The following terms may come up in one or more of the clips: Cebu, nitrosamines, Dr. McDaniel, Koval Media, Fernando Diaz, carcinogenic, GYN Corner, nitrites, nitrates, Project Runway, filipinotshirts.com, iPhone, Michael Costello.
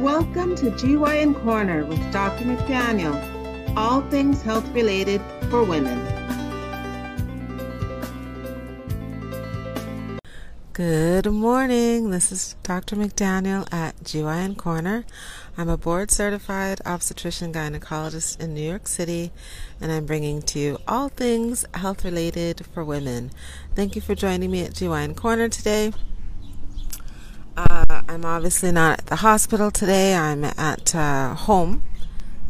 Welcome to GYN Corner with Dr. McDaniel, all things health related for women. Good morning, this is Dr. McDaniel at GYN Corner. I'm a board certified obstetrician gynecologist in New York City, and I'm bringing to you all things health related for women. Thank you for joining me at GYN Corner today. I'm obviously not at the hospital today. I'm at home,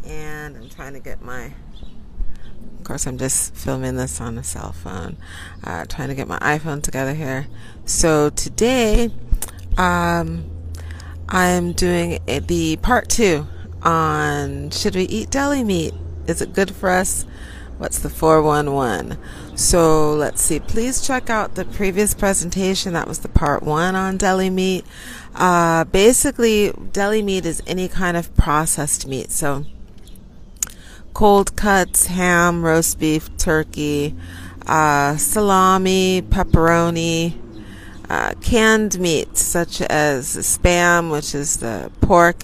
and I'm trying to get my, of course I'm just filming this on a cell phone, trying to get my iPhone together here. So today I'm doing the part 2 on should we eat deli meat? Is it good for us? What's the 411? So let's see. Please check out the previous presentation. That was the part 1 on deli meat. Basically, deli meat is any kind of processed meat. So cold cuts, ham, roast beef, turkey, salami, pepperoni, canned meats such as Spam, which is the pork,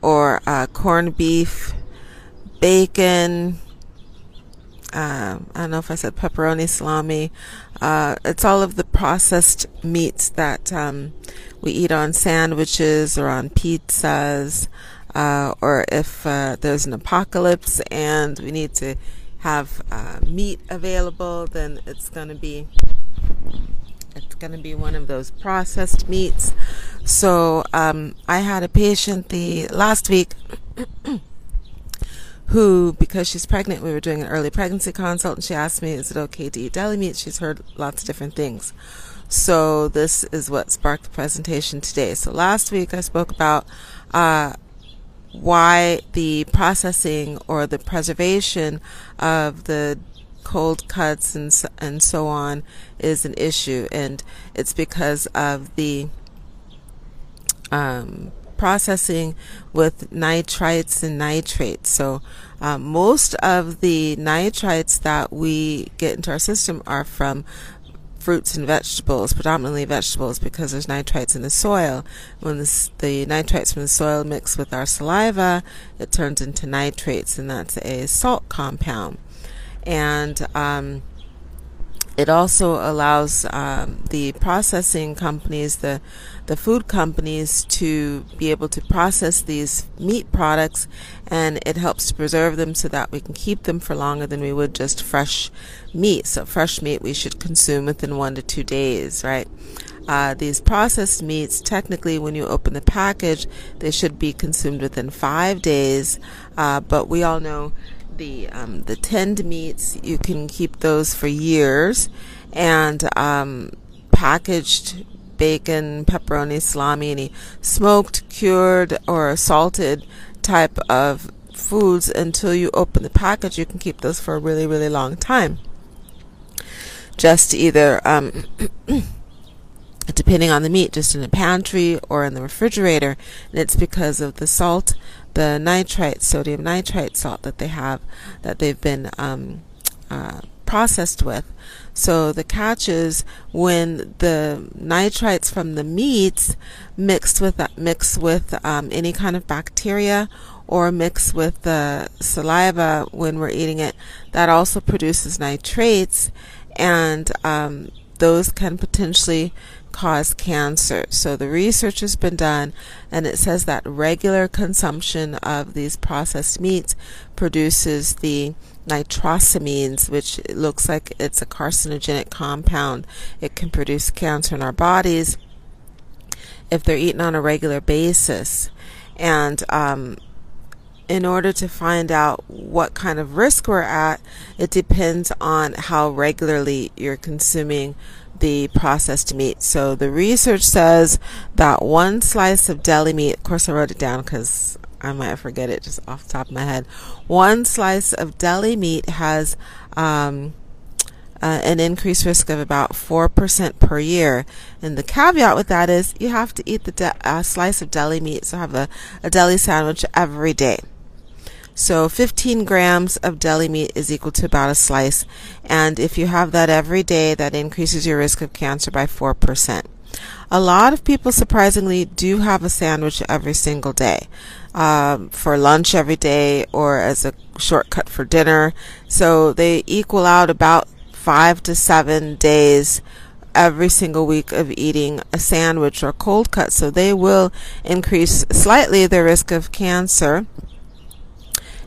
or corned beef, bacon. I don't know if I said pepperoni, salami. It's all of the processed meats that we eat on sandwiches or on pizzas, or if there's an apocalypse and we need to have meat available, then it's going to be one of those processed meats. So I had a patient the last week who, because she's pregnant, we were doing an early pregnancy consult, and she asked me, is it okay to eat deli meat? She's heard lots of different things. So this is what sparked the presentation today. So last week I spoke about why the processing or the preservation of the cold cuts and so on is an issue, and it's because of the processing with nitrites and nitrates. So most of the nitrites that we get into our system are from fruits and vegetables, predominantly vegetables, because there's nitrites in the soil. When the nitrites from the soil mix with our saliva, it turns into nitrates, and that's a salt compound. And it also allows the processing companies, the food companies, to be able to process these meat products, and it helps to preserve them so that we can keep them for longer than we would just fresh meat. So fresh meat we should consume within 1 to 2 days, right? These processed meats, technically, when you open the package, they should be consumed within 5 days, but we all know the tinned meats, you can keep those for years, and packaged bacon, pepperoni, salami, any smoked, cured, or salted type of foods, until you open the package, you can keep those for a really, really long time. Just either, depending on the meat, just in a pantry or in the refrigerator, and it's because of the salt, the nitrite, sodium nitrite salt that they have, that they've been processed with. So the catch is when the nitrites from the meats mix with any kind of bacteria, or mix with the saliva when we're eating it, that also produces nitrates, and those can potentially cause cancer. So the research has been done, and it says that regular consumption of these processed meats produces the nitrosamines, which looks like it's a carcinogenic compound. It can produce cancer in our bodies if they're eaten on a regular basis. And in order to find out what kind of risk we're at, it depends on how regularly you're consuming the processed meat. So the research says that one slice of deli meat, of course I wrote it down because I might forget it just off the top of my head, one slice of deli meat has an increased risk of about 4% per year. And the caveat with that is you have to eat the slice of deli meat, so have a deli sandwich every day. So 15 grams of deli meat is equal to about a slice, and if you have that every day, that increases your risk of cancer by 4%. A lot of people, surprisingly, do have a sandwich every single day, for lunch every day or as a shortcut for dinner. So they equal out about 5 to 7 days every single week of eating a sandwich or cold cut. So they will increase slightly their risk of cancer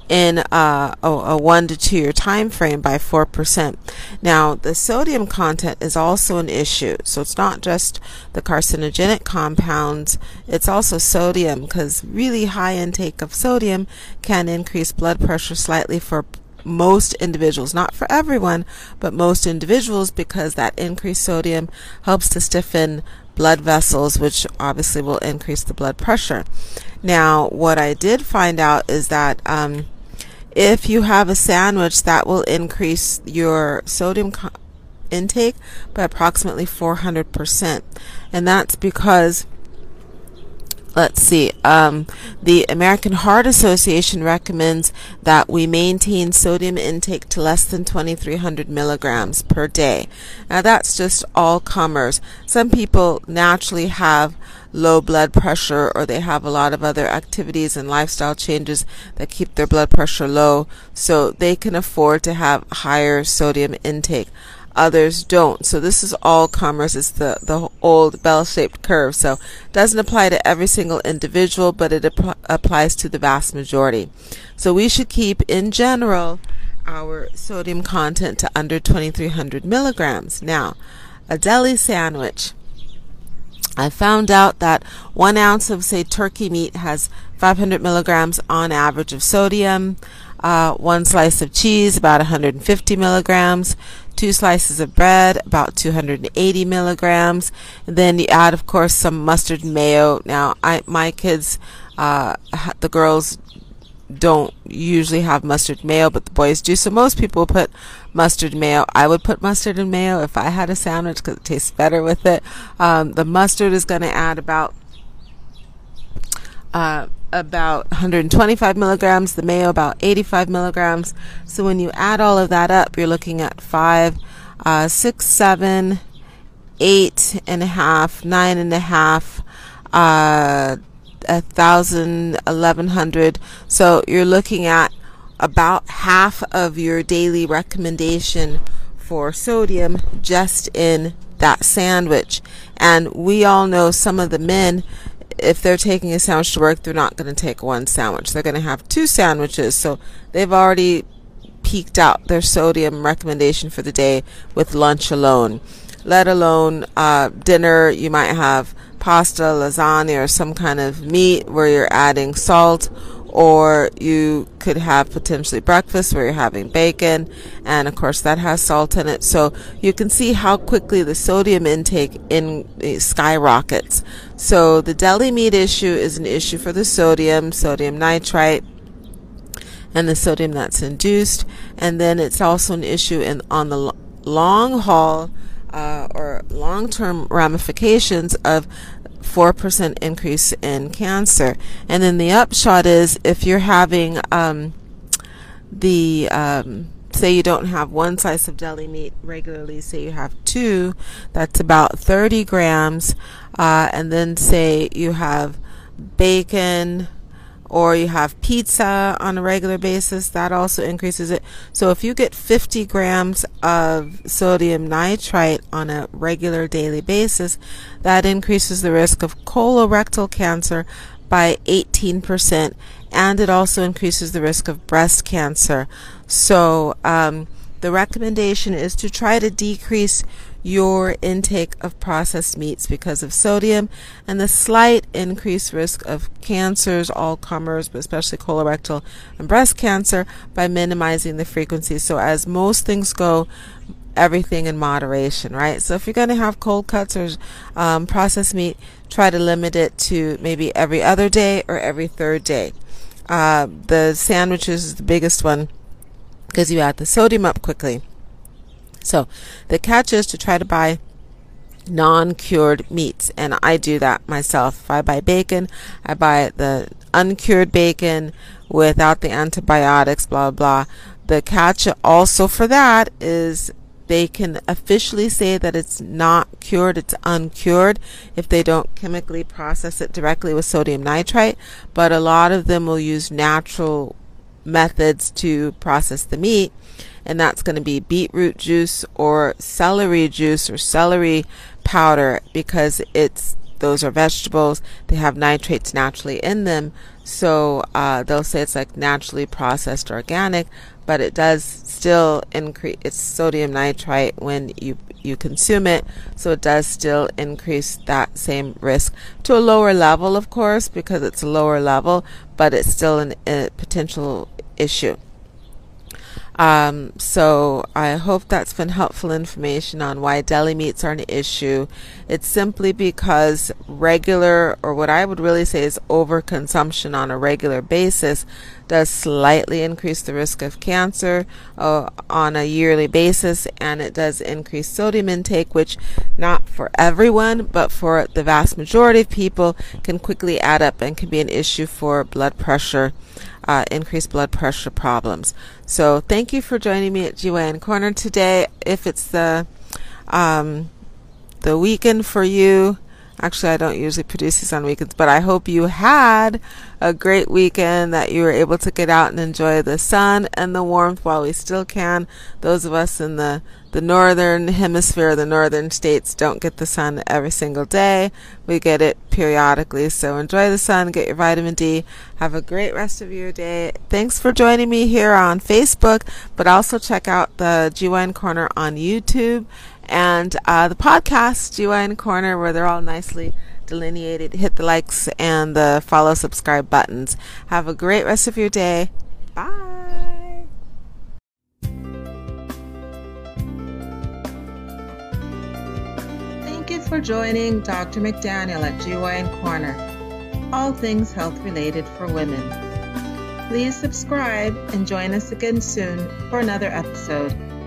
in a 1 to 2 year time frame by 4%. Now, the sodium content is also an issue. So it's not just the carcinogenic compounds, it's also sodium, because really high intake of sodium can increase blood pressure slightly for most individuals, not for everyone, but most individuals, because that increased sodium helps to stiffen blood vessels, which obviously will increase the blood pressure. Now, what I did find out is that if you have a sandwich, that will increase your sodium intake by approximately 400%. And that's because, let's see, the American Heart Association recommends that we maintain sodium intake to less than 2,300 milligrams per day. Now, that's just all comers. Some people naturally have low blood pressure, or they have a lot of other activities and lifestyle changes that keep their blood pressure low, so they can afford to have higher sodium intake. Others don't. So this is all comers. It's the old bell-shaped curve. So it doesn't apply to every single individual, but it applies to the vast majority. So we should keep, in general, our sodium content to under 2,300 milligrams. Now, a deli sandwich. I found out that 1 ounce of, say, turkey meat has 500 milligrams on average of sodium. One slice of cheese, about 150 milligrams. 2 slices of bread, about 280 milligrams. And then you add, of course, some mustard and mayo. Now, my kids, the girls don't usually have mustard and mayo, but the boys do. So most people put mustard and mayo. I would put mustard and mayo if I had a sandwich, because it tastes better with it. The mustard is going to add about 125 milligrams, the mayo about 85 milligrams. So when you add all of that up, you're looking at 5, 6, 7, 8 and a half, 9 and a half, 1,100. So you're looking at about half of your daily recommendation for sodium just in that sandwich. And we all know some of the men, if they're taking a sandwich to work, they're not going to take one sandwich. They're going to have 2 sandwiches. So they've already peaked out their sodium recommendation for the day with lunch alone, let alone dinner. You might have pasta, lasagna, or some kind of meat where you're adding salt, or you could have potentially breakfast where you're having bacon, and of course that has salt in it. So you can see how quickly the sodium intake skyrockets. So the deli meat issue is an issue for the sodium nitrite, and the sodium that's induced. And then it's also an issue on the long haul, or long-term ramifications of 4% increase in cancer. And then the upshot is, if you're having say you don't have 1 slice of deli meat regularly, say you have 2, that's about 30 grams. And then say you have bacon, or you have pizza on a regular basis, that also increases it. So if you get 50 grams of sodium nitrite on a regular daily basis, that increases the risk of colorectal cancer by 18%, and it also increases the risk of breast cancer. So the recommendation is to try to decrease your intake of processed meats because of sodium and the slight increased risk of cancers, all comers, but especially colorectal and breast cancer, by minimizing the frequency. So as most things go, everything in moderation, right? So if you're going to have cold cuts or processed meat, try to limit it to maybe every other day or every 3rd day. The sandwiches is the biggest one, because you add the sodium up quickly. So the catch is to try to buy non-cured meats, and I do that myself. If I buy bacon, I buy the uncured bacon without the antibiotics, blah, blah. The catch also for that is they can officially say that it's not cured, it's uncured, if they don't chemically process it directly with sodium nitrite. But a lot of them will use natural methods to process the meat, and that's going to be beetroot juice or celery juice or celery powder, because those are vegetables, they have nitrates naturally in them, so they'll say it's like naturally processed organic, but it does still increase its sodium nitrite when you consume it, so it does still increase that same risk to a lower level, of course, because it's a lower level, but it's still a potential issue. So I hope that's been helpful information on why deli meats are an issue. It's simply because regular, or what I would really say is overconsumption on a regular basis, does slightly increase the risk of cancer on a yearly basis, and it does increase sodium intake, which, not for everyone, but for the vast majority of people, can quickly add up and can be an issue for blood pressure, increased blood pressure problems. So thank you for joining me at GYN Corner today. If it's the weekend for you, actually I don't usually produce these on weekends, but I hope you had a great weekend, that you were able to get out and enjoy the sun and the warmth while we still can. Those of us in the northern hemisphere, the northern states, don't get the sun every single day. We get it periodically, so enjoy the sun, get your vitamin D, have a great rest of your day. Thanks for joining me here on Facebook, but also check out the GYN Corner on YouTube, and the podcast GYN Corner, where they're all nicely delineated. Hit the likes and the follow, subscribe buttons. Have a great rest of your day. Bye. Thank you for joining Dr. McDaniel at GYN Corner, all things health related for women. Please subscribe and join us again soon for another episode.